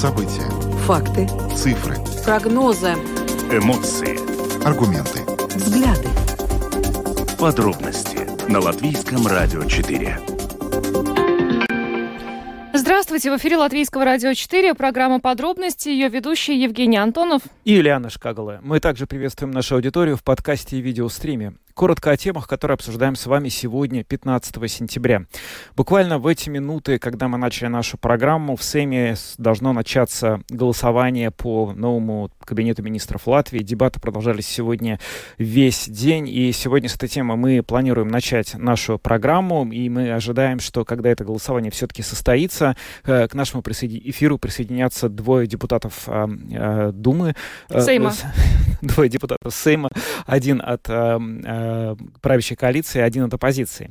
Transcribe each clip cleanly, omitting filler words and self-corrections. События. Факты. Цифры. Прогнозы. Эмоции. Аргументы. Взгляды. Подробности на Латвийском радио 4. Здравствуйте, в эфире Латвийского радио 4, программа «Подробности», ее ведущие Евгений Антонов и Ильяна Шкагала. Мы также приветствуем нашу аудиторию в подкасте и видеостриме. Коротко о темах, которые обсуждаем с вами сегодня, 15 сентября. Буквально в эти минуты, когда мы начали нашу программу, в Сейме должно начаться голосование по новому кабинету министров Латвии. Дебаты продолжались сегодня весь день. И сегодня с этой темы мы планируем начать нашу программу. И мы ожидаем, что когда это голосование все-таки состоится, к нашему эфиру присоединятся двое депутатов Думы. Сейма. Двое депутатов Сейма. Один от правящей коалиции, один от оппозиции.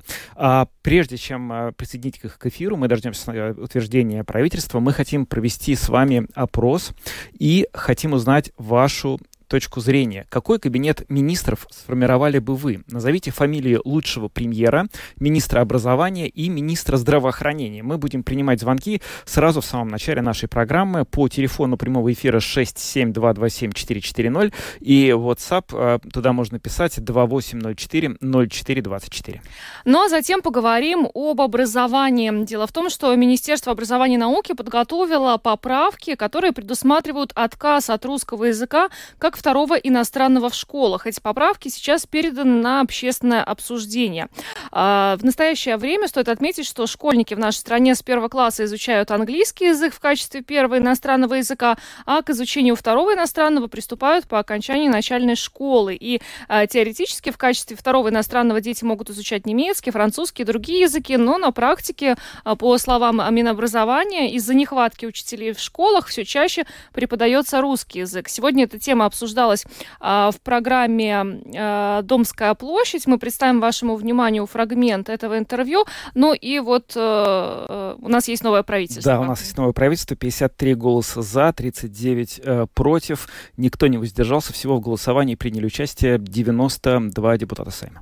Прежде чем присоединить их к эфиру, мы дождемся утверждения правительства, мы хотим провести с вами опрос и хотим узнать вашу точку зрения. Какой кабинет министров сформировали бы вы? Назовите фамилии лучшего премьера, министра образования и министра здравоохранения. Мы будем принимать звонки сразу в самом начале нашей программы по телефону прямого эфира 67227440 и WhatsApp, туда можно писать 28040424. Ну а затем поговорим об образовании. Дело в том, что Министерство образования и науки подготовило поправки, которые предусматривают отказ от русского языка как второго иностранного в школах. Эти поправки сейчас переданы на общественное обсуждение. В настоящее время стоит отметить, что школьники в нашей стране с первого класса изучают английский язык в качестве первого иностранного языка, а к изучению второго иностранного приступают по окончании начальной школы. И теоретически в качестве второго иностранного дети могут изучать немецкий, французский и другие языки, но на практике, по словам Минобразования, из-за нехватки учителей в школах все чаще преподается русский язык. Сегодня эта тема обсуждалась в программе «Домская площадь». Мы представим вашему вниманию фрагмент этого интервью. Ну и вот у нас есть новое правительство. Да, у нас есть новое правительство. 53 голоса за, 39 против. Никто не воздержался. Всего в голосовании приняли участие 92 депутата Сейма.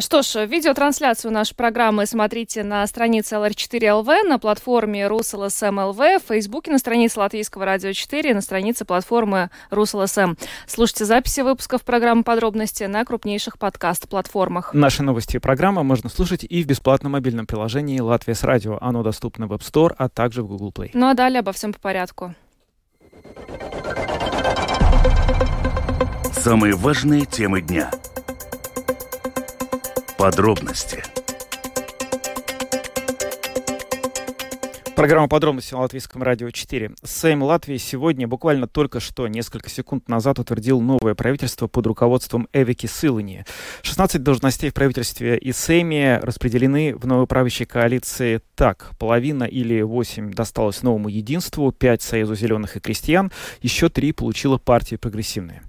Что ж, видеотрансляцию нашей программы смотрите на странице LR4LV, на платформе Russelo.sm.lv, в Фейсбуке на странице Латвийского радио 4, на странице платформы Russelo.sm. Слушайте записи выпусков программы «Подробности» на крупнейших подкаст-платформах. Наши новости и программы можно слушать и в бесплатном мобильном приложении «Латвийс радио». Оно доступно в App Store, а также в Google Play. Ну а далее обо всем по порядку. Самые важные темы дня. Подробности. Программа «Подробности» на Латвийском радио 4. Сейм Латвии сегодня, буквально только что, несколько секунд назад, утвердил новое правительство под руководством Эвики Силини. 16 должностей в правительстве и Сейме распределены в новой правящей коалиции так. Половина или 8 досталось Новому единству, 5 — Союзу зеленых и крестьян, еще 3 получила партия «Прогрессивные».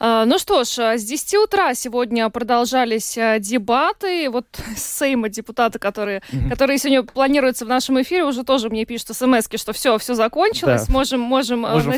Ну что ж, с 10 утра сегодня продолжались дебаты. Вот Сейма депутаты, которые сегодня планируются в нашем эфире, уже тоже мне пишут смс-ки, что все закончилось, да. Можем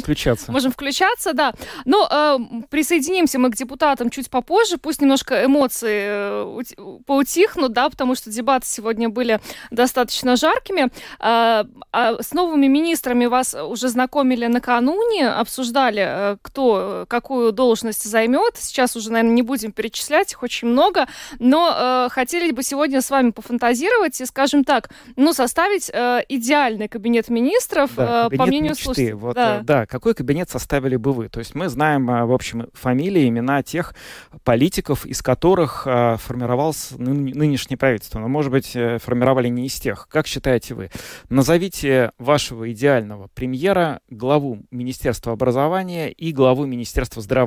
включаться, да. Но присоединимся мы к депутатам чуть попозже, пусть немножко эмоции поутихнут, да, потому что дебаты сегодня были достаточно жаркими. С новыми министрами вас уже знакомили накануне, обсуждали, кто какую должность займет. Сейчас уже, наверное, не будем перечислять, их очень много. Но хотели бы сегодня с вами пофантазировать и, скажем так, составить идеальный кабинет министров, да, кабинет по мнению слушателей. Вот, да. Какой кабинет составили бы вы? То есть мы знаем, в общем, фамилии, имена тех политиков, из которых формировалось нынешнее правительство. Но, может быть, формировали не из тех. Как считаете вы? Назовите вашего идеального премьера, главу Министерства образования и главу Министерства здравоохранения.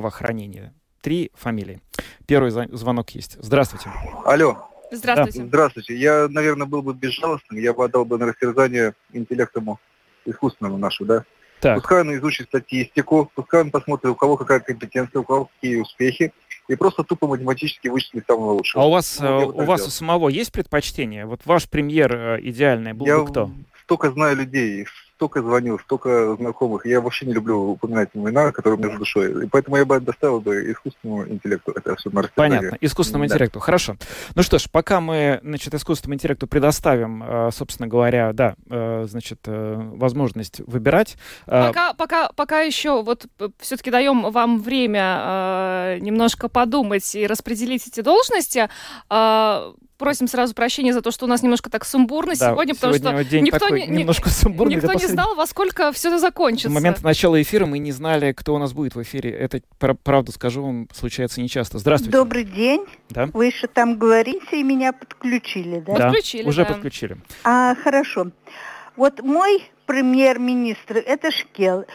3 фамилии. Первый звонок есть. Здравствуйте. Алло. Здравствуйте. Да. Здравствуйте. Я, наверное, был бы безжалостным. Я бы отдал бы на растерзание интеллекту искусственному нашу, да? Так. Пускай он изучит статистику, пускай он посмотрит, у кого какая компетенция, у кого какие успехи, и просто тупо математически вычислить самого лучшего. А у вас, у самого есть предпочтение? Вот ваш премьер идеальный был бы кто? Я столько знаю людей, столько звонил, столько знакомых. Я вообще не люблю упоминать имена, которые у меня за душой. И поэтому я бы оставил бы искусственному интеллекту. Это особенно понятно, искусственному интеллекту. Хорошо. Ну что ж, пока мы, значит, искусственному интеллекту предоставим, собственно говоря, да, значит, возможность выбирать. Пока еще вот все-таки даем вам время немножко подумать и распределить эти должности. Просим сразу прощения за то, что у нас немножко так сумбурно сегодня, потому что никто не знал, во сколько все это закончится. В момент начала эфира мы не знали, кто у нас будет в эфире. Это, правду скажу вам, случается нечасто. Здравствуйте. Добрый день. Да? Вы еще там говорите, и меня подключили, да? Подключили. Хорошо. Вот мой премьер-министр, это Шлесерс,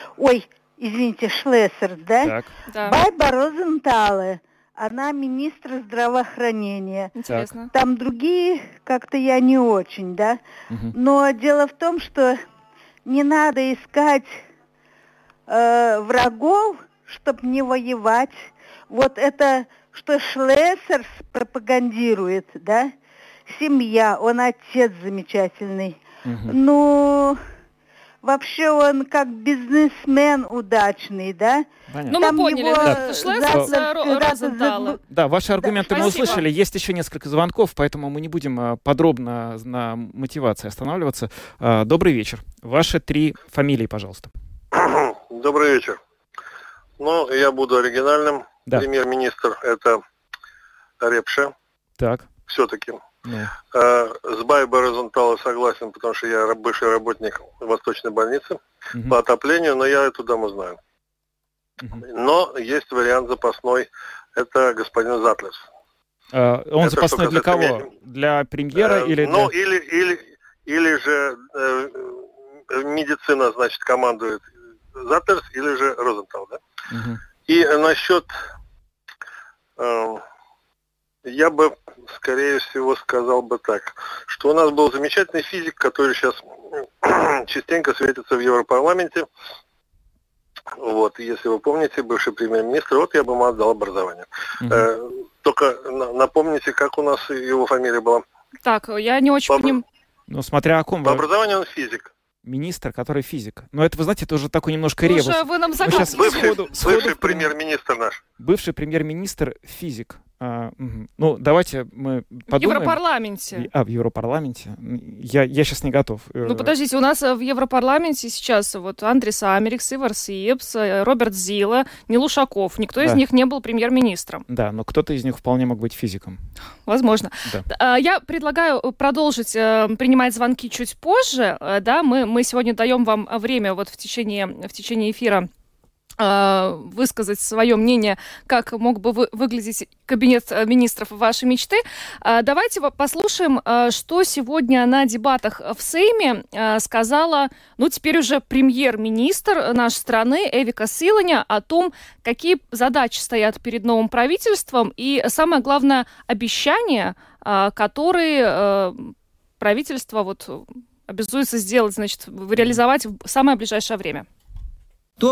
да? Да. Байба Розентале. Она министр здравоохранения. Интересно. Там другие как-то я не очень, да? Угу. Но дело в том, что не надо искать врагов, чтобы не воевать. Вот это, что Шлесерс пропагандирует, да? Семья, он отец замечательный. Угу. Ну... Вообще он как бизнесмен удачный, да? Понятно. Ну, мы поняли. Да. Да, ваши аргументы мы услышали. Есть еще несколько звонков, поэтому мы не будем подробно на мотивации останавливаться. Добрый вечер. Ваши три фамилии, пожалуйста. Добрый вечер. Ну, я буду оригинальным. Да. Премьер-министр – это Репше. Так. Все-таки. Yeah. С Байбой Розенталой согласен, потому что я бывший работник Восточной больницы по отоплению, но я эту даму знаю. Но есть вариант запасной, это господин Затлерс. Он это запасной для кого? Для премьера или для... Ну, или же медицина, значит, командует Затлерс, или же Розентал, да? И насчет... Я бы, скорее всего, сказал бы так, что у нас был замечательный физик, который сейчас частенько светится в Европарламенте. Вот, если вы помните, бывший премьер-министр, вот я бы ему отдал образование. Только напомните, как у нас его фамилия была. Так, я не очень понимаю. Ну, смотря о ком. По образованию он физик. Министр, который физик. Но это, вы знаете, это уже такой немножко ребус. Вы нам бывший премьер-министр наш. Бывший премьер-министр физик. Ну, давайте мы подумаем. В Европарламенте. В Европарламенте. Я сейчас не готов. Ну, подождите, у нас в Европарламенте сейчас вот Андриса Америкс, Иварс Лембергс, Роберт Зила, не Лушаков. Никто из них не был премьер-министром. Да, но кто-то из них вполне мог быть физиком. Возможно. Да. Я предлагаю продолжить принимать звонки чуть позже. Да, мы сегодня даем вам время вот в течение эфира высказать свое мнение, как мог бы выглядеть кабинет министров вашей мечты. Давайте послушаем, что сегодня на дебатах в Сейме сказала, ну, теперь уже премьер-министр нашей страны Эвика Силиня о том, какие задачи стоят перед новым правительством и, самое главное, обещания, которые правительство вот обязуется сделать, значит, реализовать в самое ближайшее время. Цель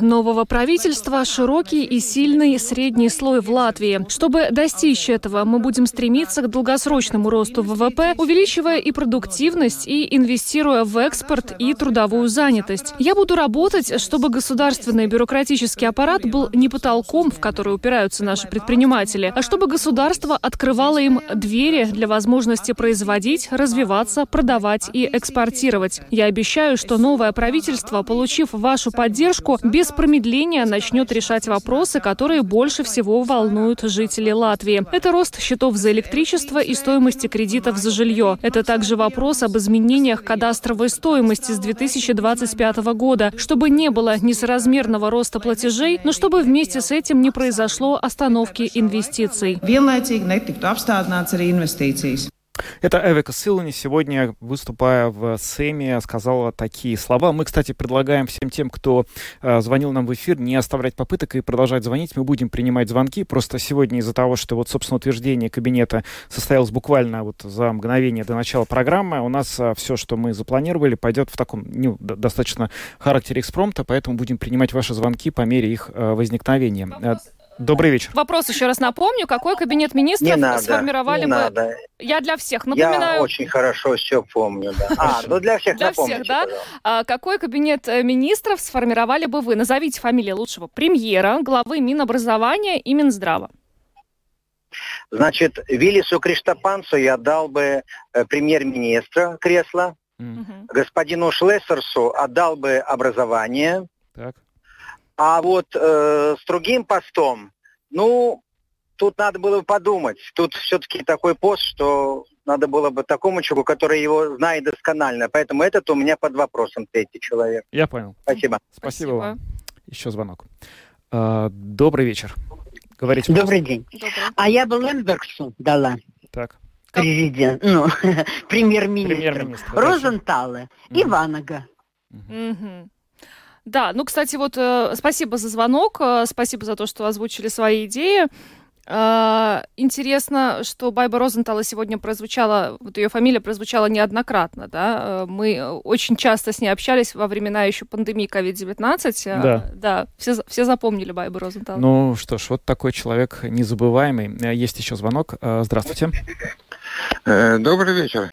нового правительства – широкий и сильный средний слой в Латвии. Чтобы достичь этого, мы будем стремиться к долгосрочному росту ВВП, увеличивая и продуктивность, и инвестируя в экспорт и трудовую занятость. Я буду работать, чтобы государственный бюрократический аппарат был не потолком, в который упираются наши предприниматели, а чтобы государство открывало им двери для возможности производить, развиваться, продавать и экспортировать. Я обещаю, что новое правительство, получив вашу поддержку, без промедления начнет решать вопросы, которые больше всего волнуют жителей Латвии. Это рост счетов за электричество и стоимости кредитов за жилье. Это также вопрос об изменениях кадастровой стоимости с 2025 года, чтобы не было несоразмерного роста платежей, но чтобы вместе с этим не произошло остановки инвестиций. Это Эвика Силиня сегодня, выступая в Сейме, сказала такие слова. Мы, кстати, предлагаем всем тем, кто звонил нам в эфир, не оставлять попыток и продолжать звонить. Мы будем принимать звонки. Просто сегодня из-за того, что вот, собственно, утверждение кабинета состоялось буквально вот за мгновение до начала программы, у нас все, что мы запланировали, пойдет в таком достаточно характере экспромта, поэтому будем принимать ваши звонки по мере их возникновения. Добрый вечер. Вопрос еще раз напомню. Какой кабинет министров сформировали бы? Надо. Я для всех напоминаю. Я очень хорошо все помню. Да. Для всех напомню. Для всех, да. Какой кабинет министров сформировали бы вы? Назовите фамилии лучшего премьера, главы Минобразования и Минздрава. Значит, Виллису Криштапансу я дал бы премьер-министра кресло. Mm-hmm. Господину Шлесерсу отдал бы образование. Так. А вот с другим постом, тут надо было бы подумать. Тут все-таки такой пост, что надо было бы такому человеку, который его знает досконально. Поэтому этот у меня под вопросом третий человек. Я понял. Спасибо. Спасибо вам. Еще звонок. Добрый вечер. Говорите, добрый день. Добрый. А я бы Лембергсу дала. Так. Президент, премьер-министр. Розентале и Ванага. Угу. Да, кстати, спасибо за звонок, спасибо за то, что озвучили свои идеи. Интересно, что Байба Розентале сегодня прозвучала, ее фамилия прозвучала неоднократно, да, мы очень часто с ней общались во времена еще пандемии COVID-19, да, все запомнили Байбу Розентале. Ну что ж, такой человек незабываемый. Есть еще звонок, здравствуйте. Добрый вечер.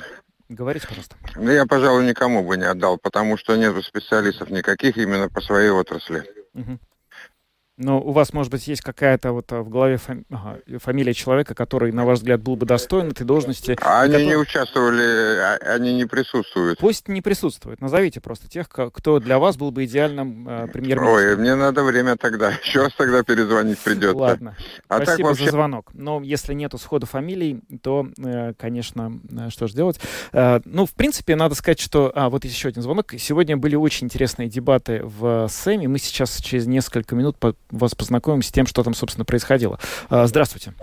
Говорите, пожалуйста. Я, пожалуй, никому бы не отдал, потому что нету специалистов никаких именно по своей отрасли. Угу. Но у вас, может быть, есть какая-то в голове фамилия человека, который, на ваш взгляд, был бы достоин этой должности? Не участвовали, они не присутствуют. Пусть не присутствуют. Назовите просто тех, кто для вас был бы идеальным премьер-министром. Ой, мне надо время тогда. Еще раз тогда перезвонить придется. Ладно. Спасибо за звонок. Но если нету сходу фамилий, то, конечно, что же делать? В принципе, надо сказать, что... вот еще один звонок. Сегодня были очень интересные дебаты в Сейме. Мы сейчас через несколько минут вас познакомим с тем, что там, собственно, происходило. Здравствуйте.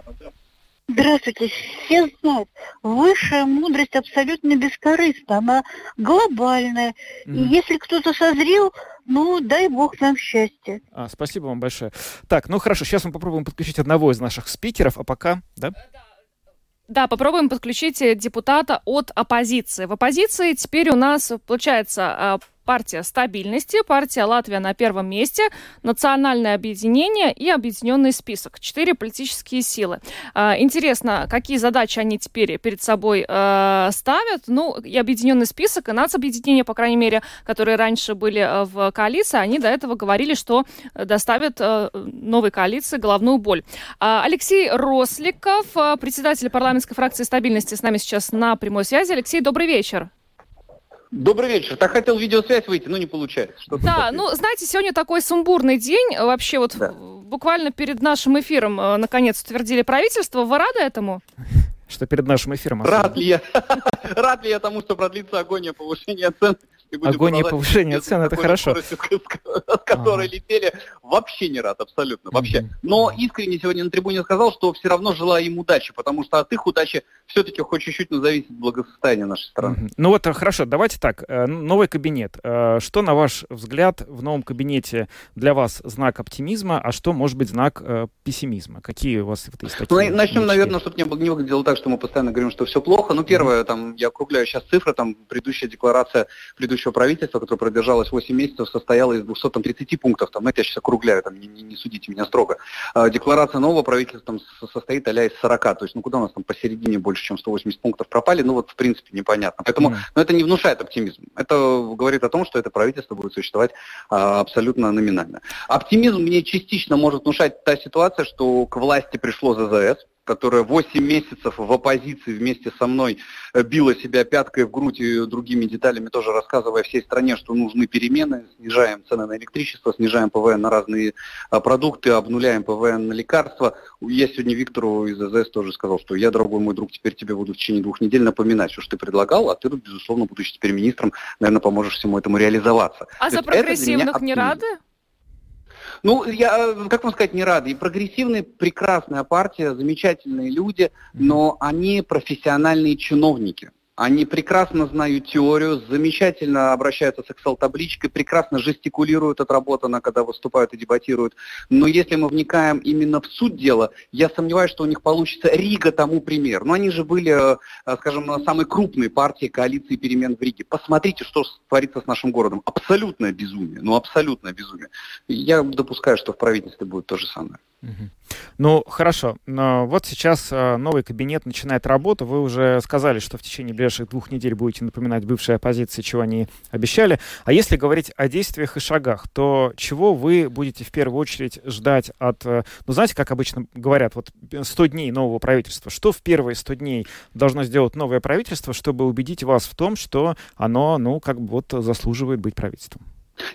Здравствуйте. Все знают, высшая мудрость абсолютно бескорыстна, она глобальная. Mm-hmm. И если кто-то созрел, дай бог нам счастья. Спасибо вам большое. Так, хорошо, сейчас мы попробуем подключить одного из наших спикеров, а пока... Да, попробуем подключить депутата от оппозиции. В оппозиции теперь у нас, получается, партия стабильности, партия Латвия на первом месте, Национальное объединение и Объединенный список. 4 политические силы. Интересно, какие задачи они теперь перед собой ставят. И Объединенный список, и нацобъединение, по крайней мере, которые раньше были в коалиции, они до этого говорили, что доставят новой коалиции головную боль. Алексей Росликов, председатель парламентской фракции стабильности, с нами сейчас на прямой связи. Алексей, добрый вечер. Добрый вечер. Так хотел в видеосвязь выйти, но не получается. Что-то такое. Знаете, сегодня такой сумбурный день. Вообще буквально перед нашим эфиром наконец утвердили правительство. Вы рады этому? Что перед нашим эфиром? Рад ли я тому, что продлится агония повышения цен? Агония повышения цен, это хорошо. От которой летели, вообще не рад, абсолютно, вообще. Но искренне сегодня на трибуне сказал, что все равно желаю им удачи, потому что от их удачи все-таки хоть чуть-чуть, но зависит благосостояние нашей страны. Хорошо, давайте так, новый кабинет. Что, на ваш взгляд, в новом кабинете для вас знак оптимизма, а что, может быть, знак пессимизма? Какие у вас есть такие? Начнем, наверное, чтобы не выглядело так, что мы постоянно говорим, что все плохо. Первое, я округляю сейчас цифры, предыдущая декларация, правительство, которое продержалось 8 месяцев, состояло из 230 пунктов. Я сейчас округляю, не судите меня строго. Декларация нового правительства состоит а-ля из 40. То есть, куда у нас посередине больше, чем 180 пунктов пропали, в принципе, непонятно. Поэтому это не внушает оптимизм. Это говорит о том, что это правительство будет существовать абсолютно номинально. Оптимизм мне частично может внушать та ситуация, что к власти пришло ЗЗС, которая 8 месяцев в оппозиции вместе со мной била себя пяткой в грудь и другими деталями, тоже рассказывая всей стране, что нужны перемены, снижаем цены на электричество, снижаем ПВН на разные продукты, обнуляем ПВН на лекарства. Я сегодня Виктору из АЗС тоже сказал, что я, дорогой мой друг, теперь тебе буду в течение 2 недель напоминать, что ты предлагал, а ты, безусловно, будучи теперь министром, наверное, поможешь всему этому реализоваться. А за прогрессивных не рады? Я, как вам сказать, не рада. И прогрессивные, прекрасная партия, замечательные люди, но они профессиональные чиновники. Они прекрасно знают теорию, замечательно обращаются с Excel-табличкой, прекрасно жестикулируют отработанно, когда выступают и дебатируют. Но если мы вникаем именно в суть дела, я сомневаюсь, что у них получится Рига тому пример. Они же были, скажем, самой крупной партией коалиции перемен в Риге. Посмотрите, что творится с нашим городом. Абсолютное безумие. Я допускаю, что в правительстве будет то же самое. Ну, хорошо. Но вот сейчас новый кабинет начинает работу. Вы уже сказали, что в течение ближайших 2 недель будете напоминать бывшей оппозиции, чего они обещали. А если говорить о действиях и шагах, то чего вы будете в первую очередь ждать от... Ну, знаете, как обычно говорят, вот 100 дней нового правительства. Что в первые 100 дней должно сделать новое правительство, чтобы убедить вас в том, что оно, ну, как бы вот заслуживает быть правительством?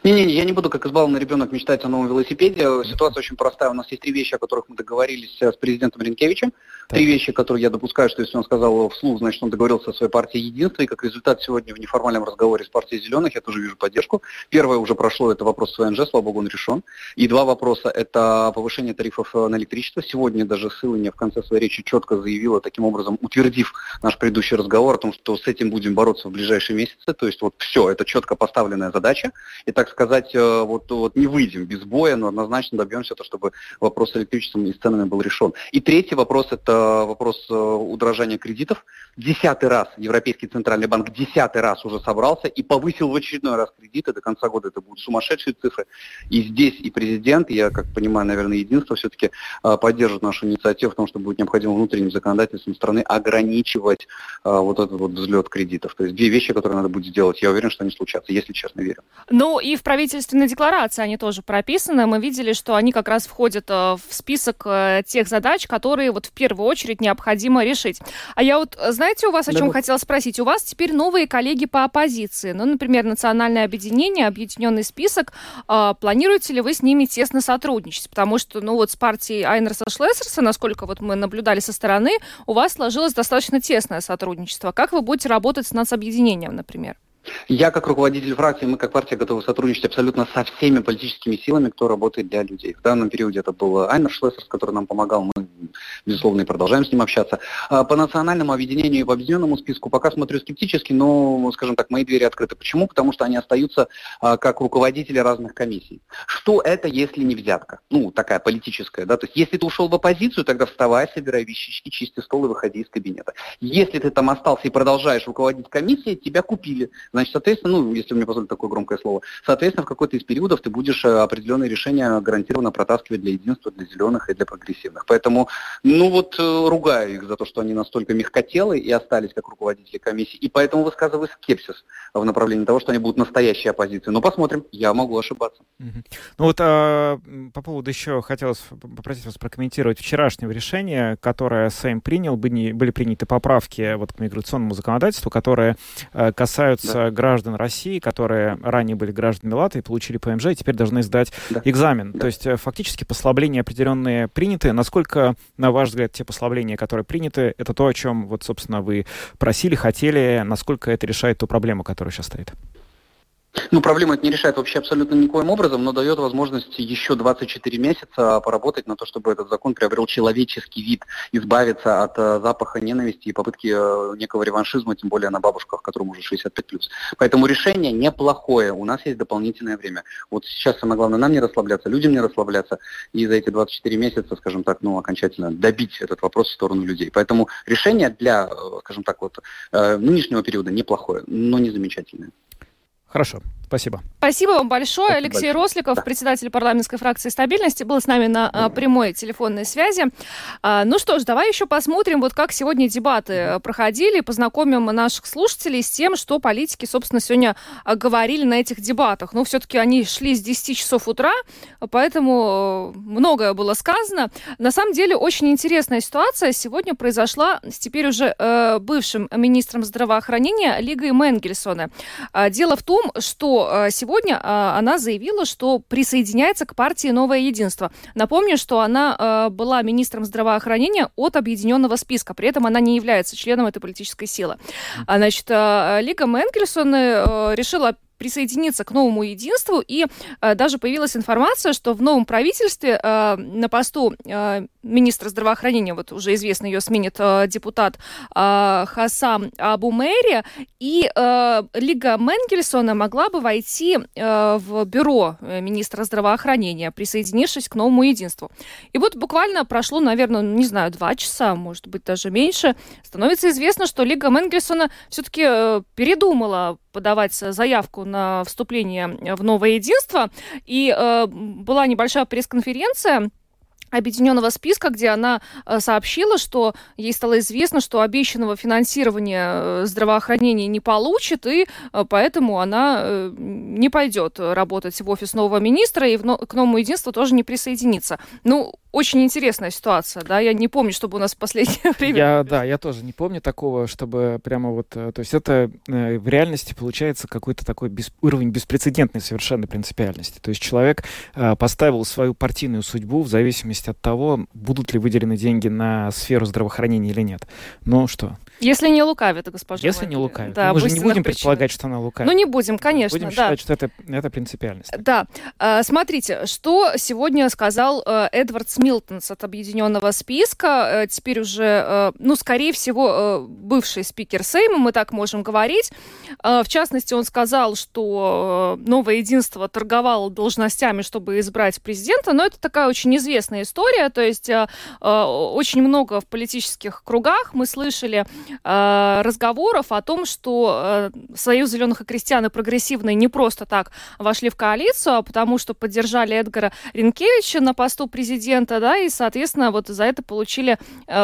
Не-не-не, я не буду, как избалованный ребенок, мечтать о новом велосипеде. Ситуация очень простая. У нас есть 3 вещи, о которых мы договорились с президентом Ринкевичем. 3 вещи, которые я допускаю, что если он сказал вслух, значит, он договорился о своей партии «Единство». И как результат сегодня в неформальном разговоре с партией «Зеленых» я тоже вижу поддержку. Первое уже прошло, это вопрос с ВНЖ, слава богу, он решен. И 2 вопроса, это повышение тарифов на электричество. Сегодня даже Силиня в конце своей речи четко заявила, таким образом утвердив наш предыдущий разговор о том, что с этим будем бороться в ближайшие месяцы. То есть вот все, это четко поставленная задача. И, так сказать, вот не выйдем без боя, но однозначно добьемся того, чтобы вопрос с электричеством и с ценами был решен. И 3-й вопрос – это вопрос удорожания кредитов. 10-й раз Европейский центральный банк 10-й раз уже собрался и повысил в очередной раз кредиты. До конца года это будут сумасшедшие цифры. И здесь и президент, я как понимаю, наверное, единство все-таки поддержит нашу инициативу в том, что будет необходимо внутренним законодательством страны ограничивать вот этот вот взлет кредитов. То есть 2 вещи, которые надо будет сделать. Я уверен, что они случатся, если честно верю. Ну и в правительственной декларации они тоже прописаны. Мы видели, что они как раз входят в список тех задач, которые вот в первую очередь необходимо решить. А я вот, знаете, у вас о чем хотела спросить? У вас теперь новые коллеги по оппозиции. Ну, например, Национальное объединение, Объединенный список. Планируете ли вы с ними тесно сотрудничать? Потому что, ну вот с партией Айнарса Шлесерса, насколько вот мы наблюдали со стороны, у вас сложилось достаточно тесное сотрудничество. Как вы будете работать с нацобъединением, например? Я, как руководитель фракции, мы как партия готовы сотрудничать абсолютно со всеми политическими силами, кто работает для людей. В данном периоде это был Айнарс Шлесерс, который нам помогал. Мы, безусловно, и продолжаем с ним общаться. По национальному объединению и по объединенному списку пока смотрю скептически, но, скажем так, мои двери открыты. Почему? Потому что они остаются как руководители разных комиссий. Что это, если не взятка? Ну, такая политическая, да? То есть, если ты ушел в оппозицию, тогда вставай, собирай вещички, чисти стол и выходи из кабинета. Если ты там остался и продолжаешь руководить комиссией, тебя купили. Значит, соответственно, ну, если мне позволят такое громкое слово, соответственно, в какой-то из периодов ты будешь определенные решения гарантированно протаскивать для единства, для зеленых и для прогрессивных. Поэтому, ну вот, ругаю их за то, что они настолько мягкотелы и остались как руководители комиссии. И поэтому высказываю скепсис в направлении того, что они будут настоящей оппозицией. Но посмотрим, я могу ошибаться. Ну вот, по поводу еще хотелось попросить вас прокомментировать вчерашнее решение, которое Сейм принял. Были приняты поправки вот, к миграционному законодательству, которые касаются граждан России, которые ранее были гражданами Латвии, получили ПМЖ и теперь должны сдать экзамен. То есть фактически послабления определенные приняты. Насколько, на ваш взгляд, те послабления, которые приняты, это то, о чем, вот, собственно, вы просили, хотели, насколько это решает ту проблему, которая сейчас стоит? Ну, проблему это не решает вообще абсолютно никоим образом, но дает возможность еще 24 месяца поработать на то, чтобы этот закон приобрел человеческий вид, избавиться от запаха ненависти и попытки некого реваншизма, тем более на бабушках, которым уже 65+. Поэтому решение неплохое, у нас есть дополнительное время. Вот сейчас самое главное нам не расслабляться, людям не расслабляться, и за эти 24 месяца, скажем так, ну, окончательно добить этот вопрос в сторону людей. Поэтому решение для, скажем так, вот нынешнего периода неплохое, но не замечательное. Хорошо, спасибо. Спасибо вам большое. Спасибо Алексей Росликов, председатель парламентской фракции «Стабильности», был с нами на прямой телефонной связи. Ну что ж, давай еще посмотрим, вот как сегодня дебаты проходили. Познакомим наших слушателей с тем, что политики, собственно, сегодня говорили на этих дебатах. Ну, все-таки они шли с 10 часов утра, поэтому многое было сказано. На самом деле, очень интересная ситуация сегодня произошла с теперь уже бывшим министром здравоохранения Лигой Менгельсона. Дело в том, что сегодня она заявила, что присоединяется к партии «Новое единство». Напомню, что она была министром здравоохранения от объединенного списка. При этом она не является членом этой политической силы. Значит, Лига Менгельсона решила присоединиться к новому единству, и даже появилась информация, что в новом правительстве на посту министра здравоохранения, вот уже известно, ее сменит депутат Хосам Абу Мери, и Лига Менгельсона могла бы войти в бюро министра здравоохранения, присоединившись к новому единству. И вот буквально прошло, наверное, не знаю, 2 часа, может быть, даже меньше, становится известно, что Лига Менгельсона все-таки передумала подавать заявку на вступление в новое единство. И была небольшая пресс-конференция Объединенного списка, где она сообщила, что ей стало известно, что обещанного финансирования здравоохранения не получит, и поэтому она не пойдет работать в офис нового министра и к Новому единству тоже не присоединится. Ну, очень интересная ситуация, да, я не помню, чтобы у нас в последнее время... Я тоже не помню такого, чтобы прямо вот... То есть это в реальности получается какой-то такой уровень беспрецедентной совершенно принципиальности. То есть человек поставил свою партийную судьбу в зависимости от того, будут ли выделены деньги на сферу здравоохранения или нет. Ну что? Если не лукавит, госпожа. Если не лукавит. Да, мы же не будем предполагать, что она лукавит. Ну не будем, конечно, будем считать, что это принципиальность. Да. Смотрите, что сегодня сказал Эдвард Смилтонс от Объединенного списка, теперь уже, скорее всего, бывший спикер Сейма, мы так можем говорить. В частности, он сказал, что Новое единство торговало должностями, чтобы избрать президента, но это такая очень известная история, то есть очень много в политических кругах мы слышали разговоров о том, что Союз зеленых и крестьян и Прогрессивные не просто так вошли в коалицию, а потому что поддержали Эдгара Ринкевича на посту президента, да, и, соответственно, вот за это получили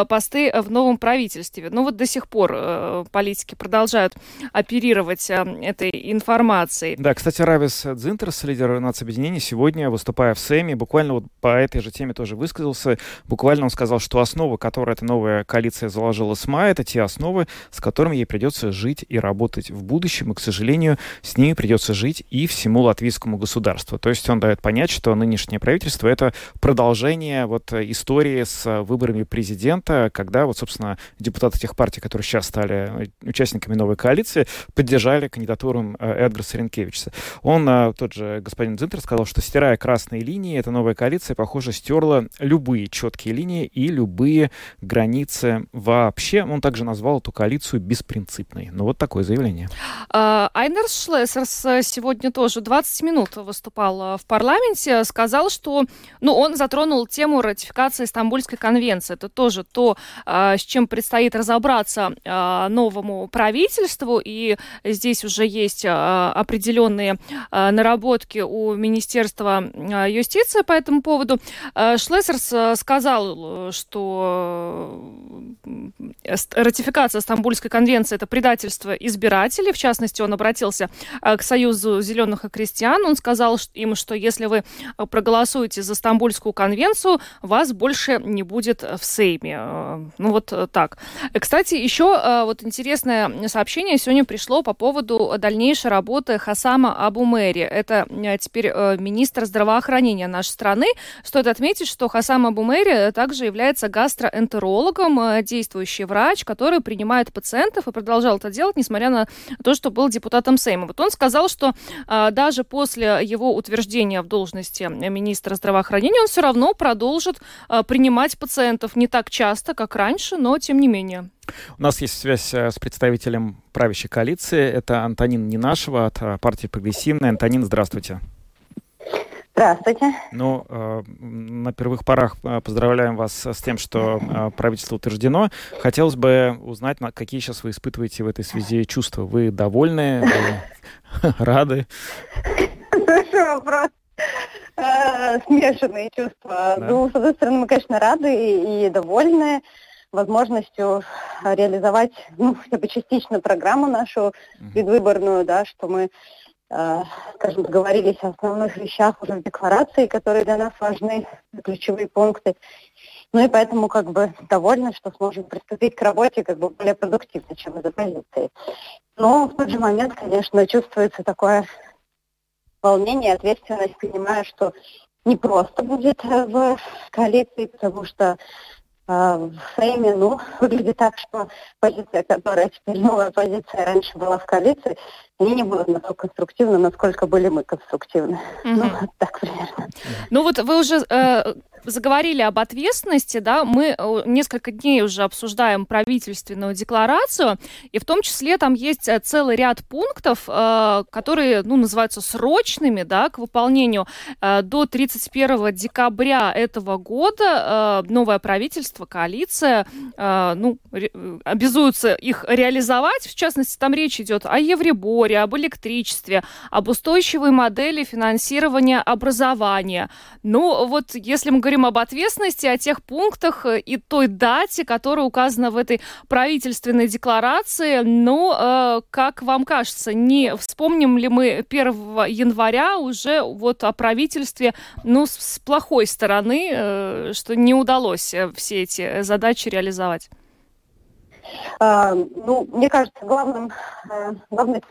посты в новом правительстве. Ну вот до сих пор политики продолжают оперировать этой информацией. Да, кстати, Равис Дзинтерс, лидер нацобъединения, сегодня, выступая в Сейме, буквально вот по этой же теме тоже высказался. Буквально он сказал, что основы, которые эта новая коалиция заложила с мая, это те основы, с которыми ей придется жить и работать в будущем. И, к сожалению, с ними придется жить и всему латвийскому государству. То есть он дает понять, что нынешнее правительство — это продолжение вот истории с выборами президента, когда вот, собственно, депутаты тех партий, которые сейчас стали участниками новой коалиции, поддержали кандидатуру Эдгара Ринкевича. Он, тот же господин Дзинтер, сказал, что, стирая красные линии, эта новая коалиция, похоже, стерла любые четкие линии и любые границы вообще. Он также назвал эту коалицию беспринципной. Ну, вот такое заявление. Айнарс Шлесерс сегодня тоже 20 минут выступал в парламенте, сказал, что... он затронул тему ратификации Стамбульской конвенции. Это тоже то, с чем предстоит разобраться новому правительству, и здесь уже есть определенные наработки у Министерства юстиции по этому поводу. Шлесерс сказал, что ратификация Стамбульской конвенции – это предательство избирателей. В частности, он обратился к Союзу зеленых и крестьян. Он сказал им, что если вы проголосуете за Стамбульскую конвенцию, вас больше не будет в Сейме. Ну вот так. Кстати, еще вот интересное сообщение сегодня пришло по поводу дальнейшей работы Хосама Абу Мери. Это теперь министр здравоохранения нашей страны. Стоит отметить, что Хосам Абу Мери также является гастроэнтерологом, действующий врач, который принимает пациентов и продолжал это делать, несмотря на то, что был депутатом Сейма. Вот он сказал, что даже после его утверждения в должности министра здравоохранения он все равно продолжит принимать пациентов не так часто, как раньше, но тем не менее. У нас есть связь с представителем правящей коалиции. Это Антонина Ненашева от партии «Прогрессивные». Антонина, здравствуйте. Здравствуйте. На первых порах поздравляем вас с тем, что правительство утверждено. Хотелось бы узнать, какие сейчас вы испытываете в этой связи чувства. Вы довольны? Рады? Хороший вопрос. Смешанные чувства. Да. С одной стороны, мы, конечно, рады и довольны возможностью реализовать, хотя бы частично программу нашу предвыборную, да, что мы, скажем, договорились о основных вещах уже в декларации, которые для нас важны, ключевые пункты. Ну и поэтому довольны, что сможем приступить к работе более продуктивно, чем из оппозиции. Но в тот же момент, конечно, чувствуется такое волнение, ответственность, понимаю, что не просто будет в коалиции, потому что в Сейме, выглядит так, что позиция, которая теперь новая позиция, раньше была в коалиции, они не будут настолько конструктивны, насколько были мы конструктивны. Mm-hmm. Так примерно. Ну вот вы уже заговорили об ответственности, да, мы несколько дней уже обсуждаем правительственную декларацию, и в том числе там есть целый ряд пунктов, которые, называются срочными, да, к выполнению. До 31 декабря этого года новое правительство, коалиция, обязуются их реализовать. В частности, там речь идет о евроборе, море, об электричестве, об устойчивой модели финансирования образования. Ну, вот если мы говорим об ответственности, о тех пунктах и той дате, которая указана в этой правительственной декларации, ну, как вам кажется, не вспомним ли мы 1 января уже вот о правительстве, ну, с плохой стороны, что не удалось все эти задачи реализовать? Ну, мне кажется, главной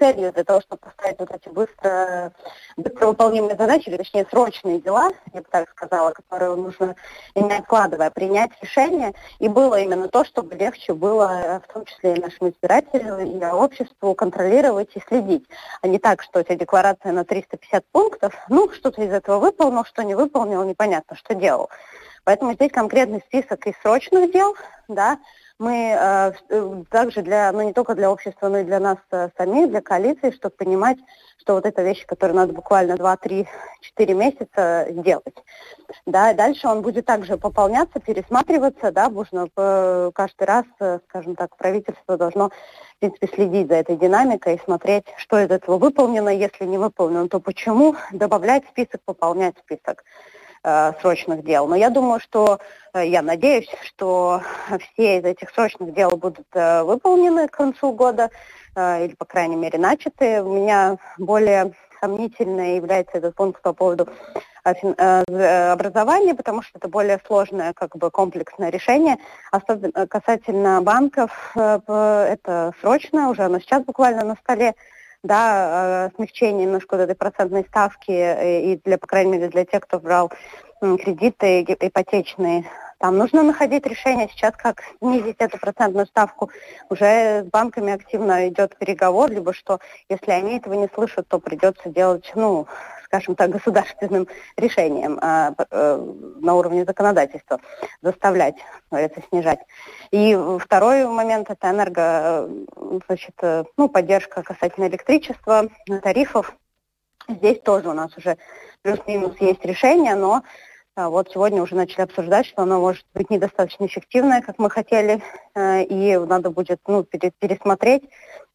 целью для того, чтобы поставить вот эти быстро выполнимые задачи, или точнее срочные дела, я бы так сказала, которые нужно, не откладывая, принять решение, и было именно то, чтобы легче было, в том числе и нашим избирателям, и обществу, контролировать и следить. А не так, что у тебя декларация на 350 пунктов, ну, что-то из этого выполнил, что не выполнил, непонятно, что делал. Поэтому здесь конкретный список из срочных дел, да. Мы также не только для общества, но и для нас самих, для коалиции, чтобы понимать, что вот это вещи, которые надо буквально 2-3-4 месяца сделать. Да, дальше он будет также пополняться, пересматриваться, да, нужно каждый раз, скажем так, правительство должно, в принципе, следить за этой динамикой и смотреть, что из этого выполнено, если не выполнено, то почему, добавлять список, пополнять список срочных дел. Но я думаю, я надеюсь, что все из этих срочных дел будут выполнены к концу года, или, по крайней мере, начаты. У меня более сомнительно является этот пункт по поводу образования, потому что это более сложное, как бы комплексное решение. Особенно касательно банков, это срочно, уже оно сейчас буквально на столе. Да, смягчение немножко этой процентной ставки и для, по крайней мере, для тех, кто брал кредиты ипотечные. Там нужно находить решение сейчас, как снизить эту процентную ставку. Уже с банками активно идет переговор, либо что, если они этого не слышат, то придется делать, ну, скажем так, государственным решением на уровне законодательства заставлять, это снижать. И второй момент – это поддержка касательно электричества, тарифов. Здесь тоже у нас уже плюс-минус есть решение, но вот сегодня уже начали обсуждать, что оно может быть недостаточно эффективное, как мы хотели, и надо будет пересмотреть.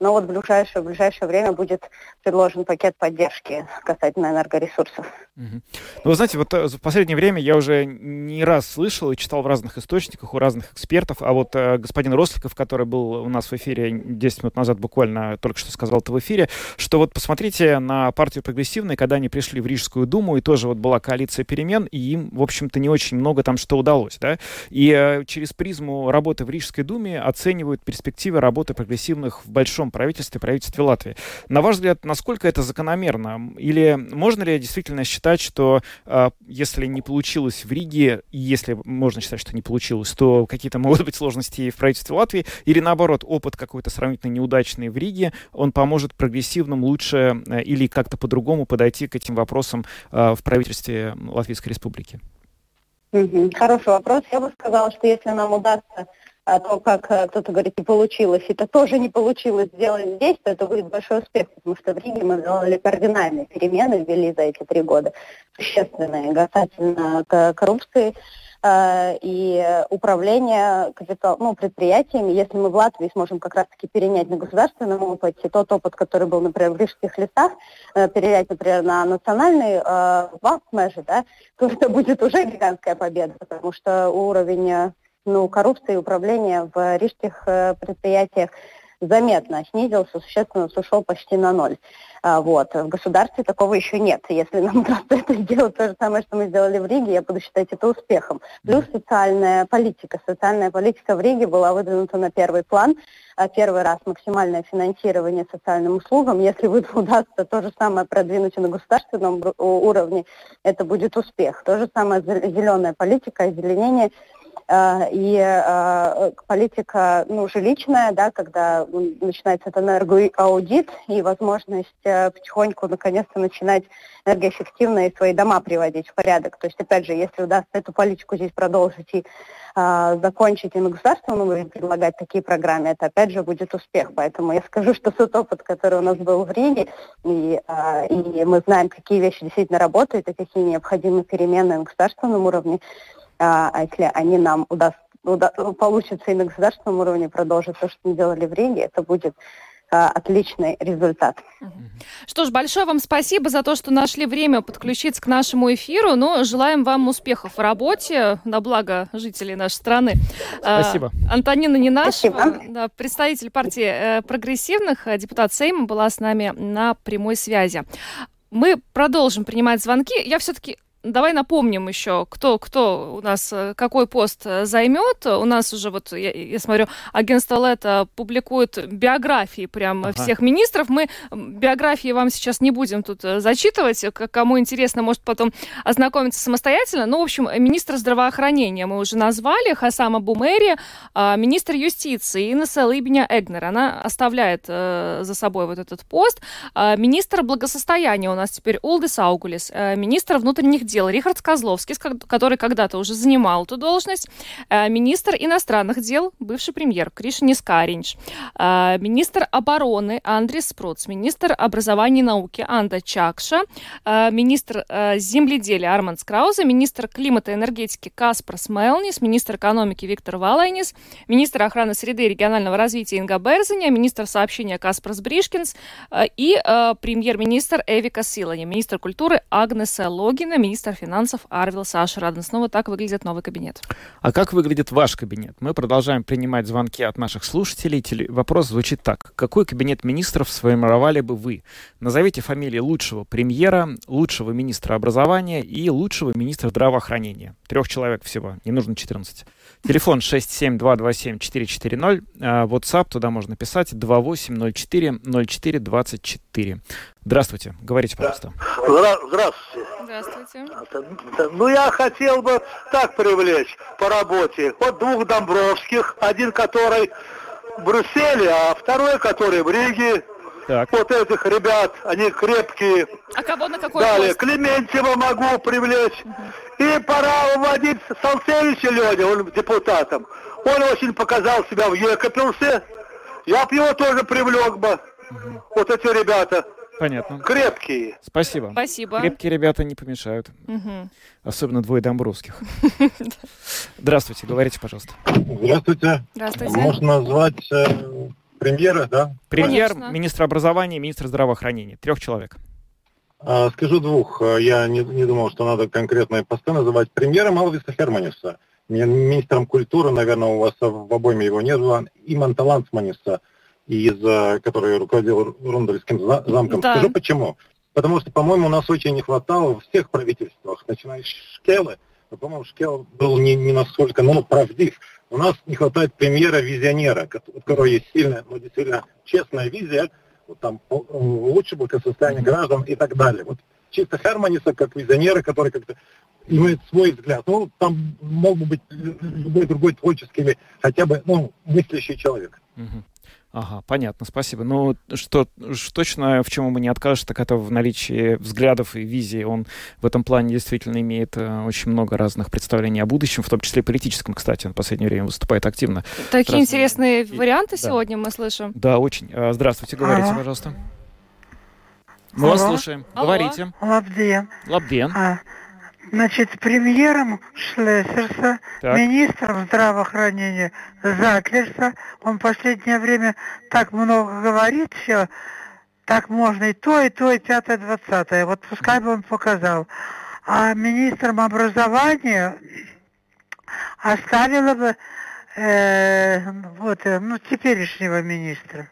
Но вот в ближайшее время будет предложен пакет поддержки касательно энергоресурсов. Угу. Ну, вы знаете, вот в последнее время я уже не раз слышал и читал в разных источниках у разных экспертов, а вот господин Росликов, который был у нас в эфире 10 минут назад буквально, только что сказал это в эфире, что вот посмотрите на партию «Прогрессивные», когда они пришли в Рижскую думу, и тоже вот была коалиция перемен, и им, в общем-то, не очень много там что удалось, да? И через призму работы в Рижской думе оценивают перспективы работы «Прогрессивных» в большом правительстве Латвии. На ваш взгляд, насколько это закономерно? Или можно ли действительно считать, что если не получилось в Риге, и если можно считать, что не получилось, то какие-то могут быть сложности в правительстве Латвии? Или наоборот, опыт какой-то сравнительно неудачный в Риге, он поможет прогрессивным лучше или как-то по-другому подойти к этим вопросам в правительстве Латвийской Республики? Хороший вопрос. Я бы сказала, что если нам удастся то, как кто-то говорит, не получилось, это тоже не получилось сделать здесь, то это будет большой успех, потому что в Риге мы сделали кардинальные перемены, ввели за эти 3 года, существенные, касательно коррупции и управления предприятиями. Если мы в Латвии сможем как раз-таки перенять на государственном опыте тот опыт, который был, например, в Рижских лесах, перенять, например, на национальный валдмежи, да, то это будет уже гигантская победа, потому что уровень коррупция и управление в рижских предприятиях заметно снизился, существенно ушел почти на ноль. В государстве такого еще нет. Если нам удастся это сделать, то же самое, что мы сделали в Риге, я буду считать это успехом. Плюс социальная политика. Социальная политика в Риге была выдвинута на первый план. Первый раз максимальное финансирование социальным услугам. Если удастся то же самое продвинуть и на государственном уровне, это будет успех. То же самое зеленая политика, озеленение и политика жилищная, да, когда начинается этот энергоаудит и возможность потихоньку наконец-то начинать энергоэффективно и свои дома приводить в порядок. То есть, опять же, если удастся эту политику здесь продолжить и закончить и на государственном уровне предлагать такие программы, это опять же будет успех. Поэтому я скажу, что тот опыт, который у нас был в Риге, и мы знаем, какие вещи действительно работают и какие необходимы перемены на государственном уровне, а если они нам получится и на государственном уровне продолжить то, что мы делали в Риге, это будет отличный результат. Что ж, большое вам спасибо за то, что нашли время подключиться к нашему эфиру. Но желаем вам успехов в работе на благо жителей нашей страны. Спасибо. Антонина Ненашева, да, представитель партии прогрессивных, депутат Сейма, была с нами на прямой связи. Мы продолжим принимать звонки. Я все-таки... Давай напомним еще, кто у нас какой пост займет. У нас уже, вот я смотрю, агентство Лето публикует биографии прям всех министров. Мы биографии вам сейчас не будем тут зачитывать. Кому интересно, может потом ознакомиться самостоятельно. Ну, в общем, министр здравоохранения мы уже назвали, Хосам Абу Мери, министр юстиции Инесса Либня Эгнер. Она оставляет за собой вот этот пост. Министр благосостояния у нас теперь Улдис Аугулис, министр внутренних дел Рихардс Козловский, который когда-то уже занимал эту должность, министр иностранных дел, бывший премьер Кришинис Кариньш, министр обороны Андрис Проц, министр образования и науки Анда Чакша, министр земледелия Армандс Крауза, министр климата и энергетики Каспарс Мелнис, министр экономики Виктор Валайнис, министр охраны среды и регионального развития Инга Берзеня, министр сообщения Каспарс Бришкинс и премьер-министр Эвика Силиня, министр культуры Агнеса Логина, министр финансов Арвил Саашраден. Снова так выглядит новый кабинет. А как выглядит ваш кабинет? Мы продолжаем принимать звонки от наших слушателей. Вопрос звучит так. Какой кабинет министров сформировали бы вы? Назовите фамилии лучшего премьера, лучшего министра образования и лучшего министра здравоохранения. 3 человек всего, не нужно 14. Телефон 67227-440, WhatsApp, туда можно писать, 2804-04-24. Здравствуйте. Говорите, пожалуйста. Здравствуйте. Здравствуйте. Ну, я хотел бы так привлечь по работе. Вот 2 Домбровских. Один, который в Брюсселе, а второй, который в Риге. Так. Вот этих ребят, они крепкие. А кого на какой Далее, пост? Клементьева могу привлечь. И пора уводить Салцевича Леня, он депутатом. Он очень показал себя в Екапелсе. Я бы его тоже привлек бы. Вот эти ребята. Понятно. Крепкие. Спасибо. Спасибо. Крепкие ребята не помешают. Угу. Особенно 2 Домбровских. Здравствуйте, говорите, пожалуйста. Здравствуйте. Здравствуйте. Можно назвать премьера, да? Премьер, министр образования, министр здравоохранения. 3 человек. Скажу 2. Я не думал, что надо конкретные посты называть. Премьером Алвиса Херманиса. Министром культуры, наверное, у вас в обойме его не было. И Манталанс Маниса. Который руководил Рундальским замком. Да. Скажу почему. Потому что, по-моему, у нас очень не хватало во всех правительствах, начиная с Шкелы. По-моему, Шкел был не настолько правдив. У нас не хватает премьера-визионера, у которого есть сильная, но действительно честная визия, вот там лучше благосостояние граждан и так далее. Вот чисто Херманиса как визионера, который как-то имеет свой взгляд. Ну, там мог бы быть любой другой творческий или хотя бы мыслящий человек. Ага, понятно, спасибо. Ну, что точно, в чем ему не откажешь, так это в наличии взглядов и визий. Он в этом плане действительно имеет очень много разных представлений о будущем, в том числе политическом, кстати. Он в последнее время выступает активно. Такие интересные варианты сегодня мы слышим. Да, очень. Здравствуйте, говорите, пожалуйста. Мы вас слушаем. Говорите. Лабден. Значит, премьером Шлесерса, министром здравоохранения Затлерса. Он в последнее время так много говорит, все, так можно и то, и 5-е, 20-е. Вот пускай бы он показал. А министром образования оставила бы теперешнего министра.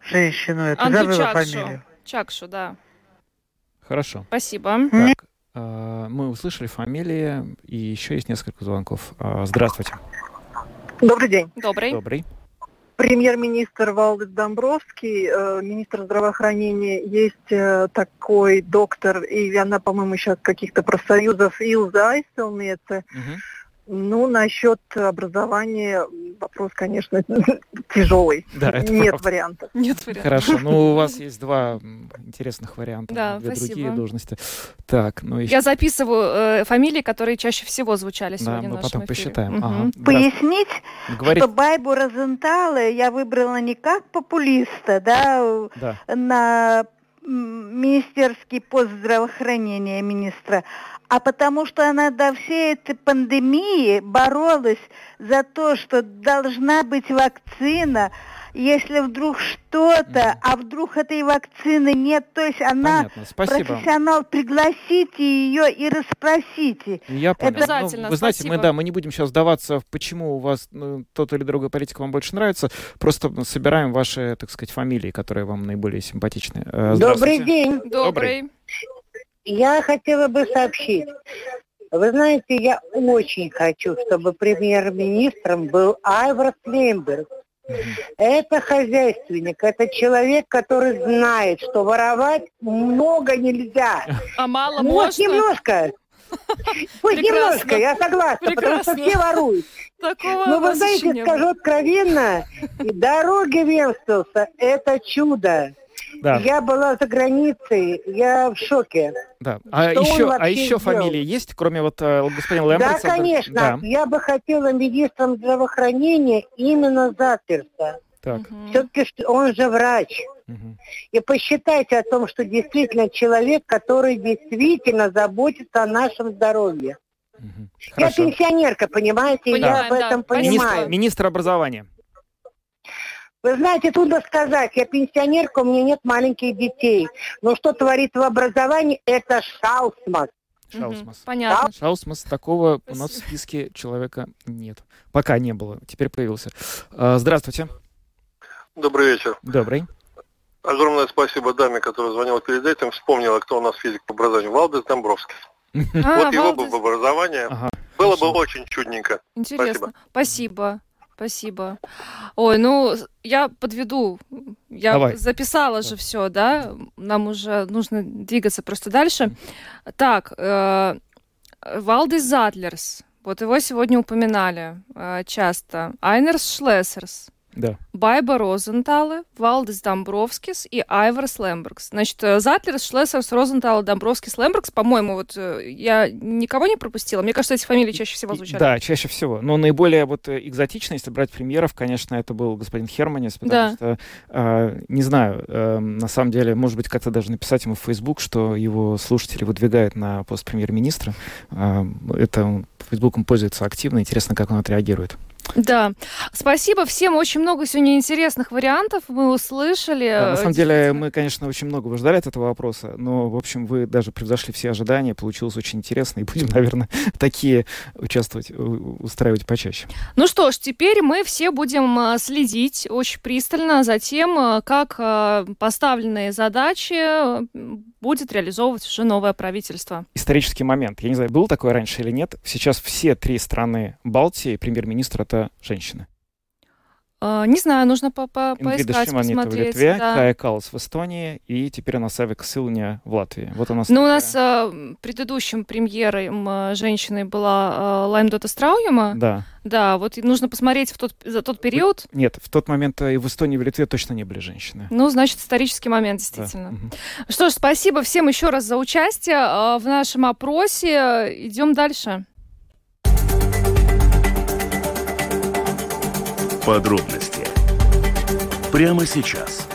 Женщину эту, забыла фамилию. Чакшу, да. Хорошо. Спасибо. Так. Мы услышали фамилии, и еще есть несколько звонков. Здравствуйте. Добрый день. Добрый. Премьер-министр Валдис Домбровский, министр здравоохранения. Есть такой доктор, и она, по-моему, сейчас каких-то профсоюзов Илза Айселнет. Ну, насчет образования вопрос, конечно, тяжелый. Да, Нет вариантов. Хорошо, ну у вас есть 2 интересных варианта. Да, 2 спасибо. Другие должности. Так, ну еще... Я записываю фамилии, которые чаще всего звучали сегодня в нашем потом эфире. Посчитаем. Пояснить, что Байбу Розентале я выбрала не как популиста, на министерский пост здравоохранения министра, а потому что она до всей этой пандемии боролась за то, что должна быть вакцина, если вдруг что-то, а вдруг этой вакцины нет, то есть она профессионал, пригласите ее и расспросите. Я понял. Обязательно. Вы знаете, мы не будем сейчас вдаваться, почему у вас тот или другой политик вам больше нравится, просто собираем ваши, так сказать, фамилии, которые вам наиболее симпатичны. Добрый день. Добрый. Я хотела бы сообщить. Вы знаете, я очень хочу, чтобы премьер-министром был Айварс Лембергс. Это хозяйственник, это человек, который знает, что воровать много нельзя. А мало можно? Немножко. Пусть немножко, я согласна, потому что все воруют. Но вы знаете, скажу откровенно, дороги Венстелса – это чудо. Да. Я была за границей, я в шоке. Да. А еще фамилии есть, кроме вот господина Лемберса? Да, конечно. Да. Я бы хотела министром здравоохранения именно Затлерса. Так. Все-таки он же врач. И посчитайте о том, что действительно человек, который действительно заботится о нашем здоровье. Я пенсионерка, понимаете, я об этом понимаю. Министр образования. Вы знаете, трудно сказать, я пенсионерка, у меня нет маленьких детей. Но что творит в образовании, это шаусмас. Понятно. Шаусмас, такого у нас в списке человека нет. Пока не было, теперь появился. Здравствуйте. Добрый вечер. Добрый. Огромное спасибо даме, которая звонила перед этим, вспомнила, кто у нас физик по образованию. Валдис Домбровский. Вот его бы в образовании было бы очень чудненько. Интересно. Спасибо. Спасибо. Ой, я подведу. Я записала же все, да? Нам уже нужно двигаться просто дальше. Так, Валдис Затлерс. Вот его сегодня упоминали часто. Айнарс Шлесерс. Да. Байба Розентале, Валдис Домбровскис и Айварс Лембергс. Значит, Затлерс, Шлесерс, Розентале, Домбровскис, Лембергс, по-моему, вот я никого не пропустила. Мне кажется, эти фамилии чаще всего звучали. Да, чаще всего. Но наиболее вот экзотично, если брать премьеров, конечно, это был господин Херманис, потому что, не знаю, на самом деле, может быть, как-то даже написать ему в Facebook, что его слушатели выдвигают на пост премьер-министра. Это Фейсбуком пользуется активно. Интересно, как он отреагирует. Да. Спасибо всем. Очень много сегодня интересных вариантов мы услышали. Да, на самом деле, мы, конечно, очень многого ждали от этого вопроса, но, в общем, вы даже превзошли все ожидания. Получилось очень интересно. И будем, наверное, такие устраивать почаще. Ну что ж, теперь мы все будем следить очень пристально за тем, как поставленные задачи будет реализовывать уже новое правительство. Исторический момент. Я не знаю, было такое раньше или нет. Сейчас все три страны Балтии, премьер-министр женщины. Не знаю, нужно поискать, посмотреть. В Литве, да. Кая Каллас в Эстонии, и теперь у нас Эвика Силиня в Латвии. Вот у нас. Ну, у нас предыдущим премьером женщиной была Лаймдота Страуема. Да. Да, вот нужно посмотреть за тот период. Нет, в тот момент и в Эстонии, и в Литве точно не были женщины. Ну, значит, исторический момент, действительно. Да. Что ж, спасибо всем еще раз за участие в нашем опросе. Идем дальше. Подробности прямо сейчас.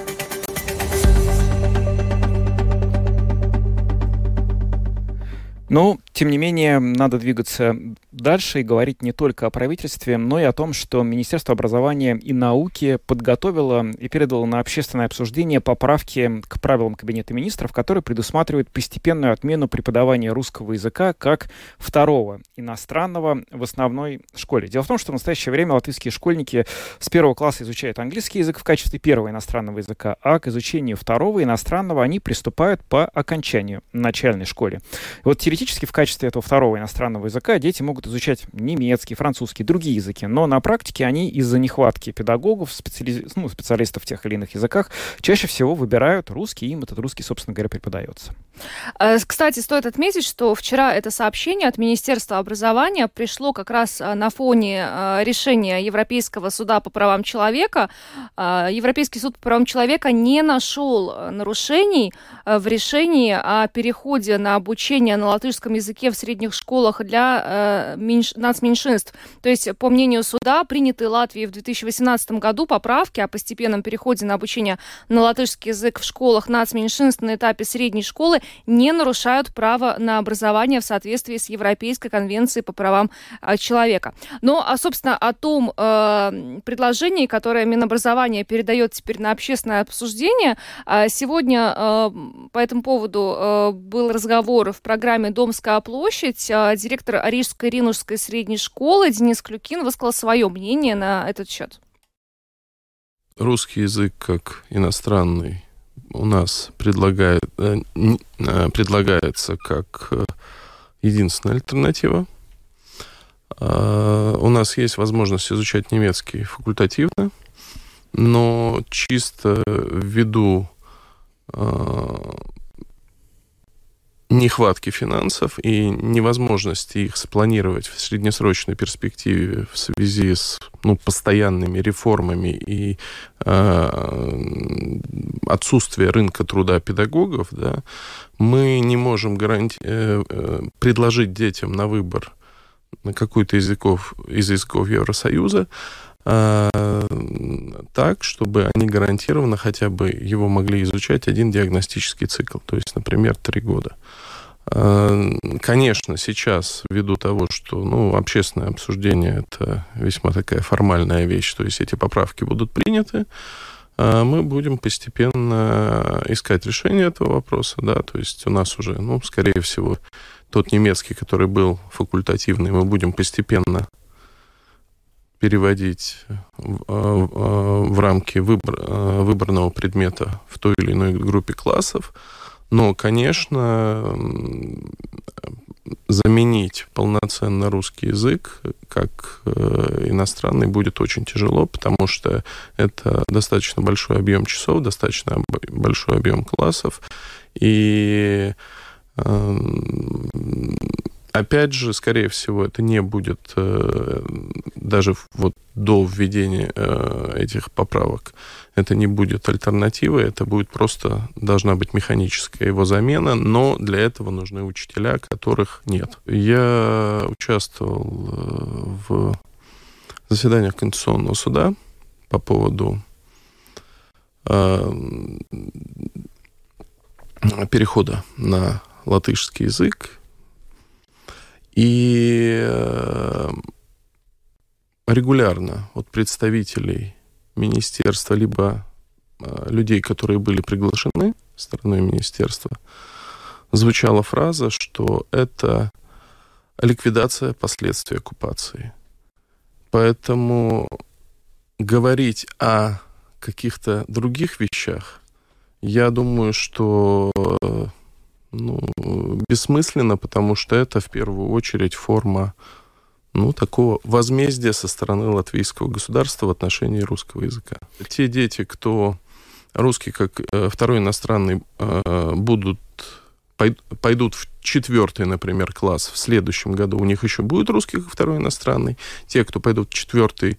Но, тем не менее, надо двигаться дальше и говорить не только о правительстве, но и о том, что Министерство образования и науки подготовило и передало на общественное обсуждение поправки к правилам Кабинета министров, которые предусматривают постепенную отмену преподавания русского языка как второго иностранного в основной школе. Дело в том, что в настоящее время латвийские школьники с первого класса изучают английский язык в качестве первого иностранного языка, а к изучению второго иностранного они приступают по окончанию начальной школы. Вот теоретически в качестве этого второго иностранного языка дети могут изучать немецкий, французский, другие языки, но на практике они из-за нехватки педагогов, специалистов в тех или иных языках, чаще всего выбирают русский, и им этот русский, собственно говоря, преподается. Кстати, стоит отметить, что вчера это сообщение от Министерства образования пришло как раз на фоне решения Европейского суда по правам человека. Европейский суд по правам человека не нашел нарушений в решении о переходе на обучение на латышском языке в средних школах для нацменьшинств. То есть, по мнению суда, принятые Латвией в 2018 году поправки о постепенном переходе на обучение на латышский язык в школах нацменьшинств на этапе средней школы не нарушают право на образование в соответствии с Европейской конвенцией по правам человека. Но, собственно, о том предложении, которое Минобразование передает теперь на общественное обсуждение, сегодня по этому поводу был разговор в программе «Домская площадь». Директор Рижской Ринужской средней школы Денис Клюкин высказал свое мнение на этот счет. Русский язык как иностранный у нас предлагается как единственная альтернатива. У нас есть возможность изучать немецкий факультативно, но чисто ввиду нехватки финансов и невозможности их спланировать в среднесрочной перспективе в связи с постоянными реформами и отсутствием рынка труда педагогов, да, мы не можем предложить детям на выбор какой-то из языков Евросоюза так, чтобы они гарантированно хотя бы его могли изучать один диагностический цикл, то есть, например, 3 года. Конечно, сейчас, ввиду того, что общественное обсуждение – это весьма такая формальная вещь, то есть эти поправки будут приняты, мы будем постепенно искать решение этого вопроса, да, то есть у нас уже, скорее всего, тот немецкий, который был факультативный, мы будем постепенно переводить в рамки выборного предмета в той или иной группе классов. Но, конечно, заменить полноценно русский язык как иностранный будет очень тяжело, потому что это достаточно большой объем часов, достаточно большой объем классов. И опять же, скорее всего, это не будет даже до введения этих поправок. Это не будет альтернативой, это будет просто должна быть механическая его замена, но для этого нужны учителя, которых нет. Я участвовал в заседаниях Конституционного суда по поводу перехода на латышский язык. И регулярно от представителей министерства, либо людей, которые были приглашены стороной министерства, звучала фраза, что это ликвидация последствий оккупации. Поэтому говорить о каких-то других вещах, я думаю, что бессмысленно, потому что это в первую очередь форма такого возмездия со стороны латвийского государства в отношении русского языка. Те дети, кто русский как второй иностранный пойдут в 4-й, например, класс в следующем году, у них еще будет русский как второй иностранный. Те, кто пойдут в 4-й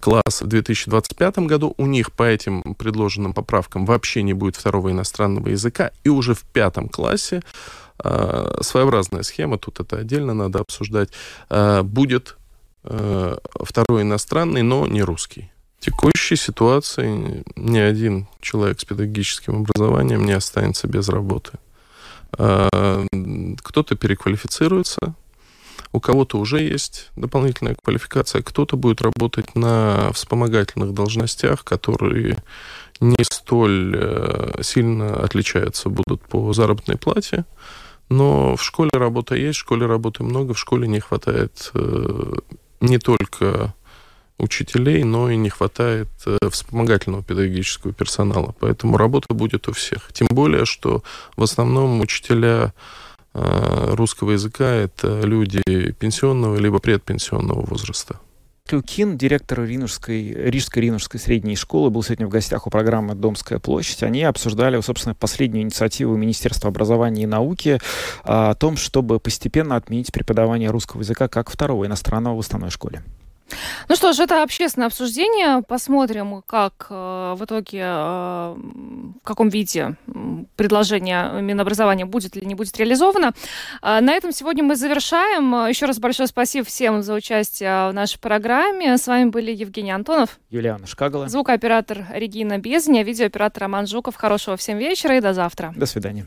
класс в 2025 году, у них по этим предложенным поправкам вообще не будет второго иностранного языка. И уже в 5 классе своеобразная схема, тут это отдельно надо обсуждать, будет второй иностранный, но не русский. В текущей ситуации ни один человек с педагогическим образованием не останется без работы. Кто-то переквалифицируется, у кого-то уже есть дополнительная квалификация, кто-то будет работать на вспомогательных должностях, которые не столь сильно отличаются будут по заработной плате, но в школе работа есть, в школе работы много, в школе не хватает не только учителей, но и не хватает вспомогательного педагогического персонала. Поэтому работа будет у всех. Тем более, что в основном учителя русского языка — это люди пенсионного либо предпенсионного возраста. Клюкин, директор Рижской Ринужской средней школы, был сегодня в гостях у программы «Домская площадь». Они обсуждали, собственно, последнюю инициативу Министерства образования и науки о том, чтобы постепенно отменить преподавание русского языка как второго иностранного в основной школе. Ну что ж, это общественное обсуждение. Посмотрим, как в итоге, в каком виде предложение Минобразования будет или не будет реализовано. На этом сегодня мы завершаем. Еще раз большое спасибо всем за участие в нашей программе. С вами были Евгений Антонов, Ильяна Шкагала, звукооператор Регина Безня, видеооператор Роман Жуков. Хорошего всем вечера и до завтра. До свидания.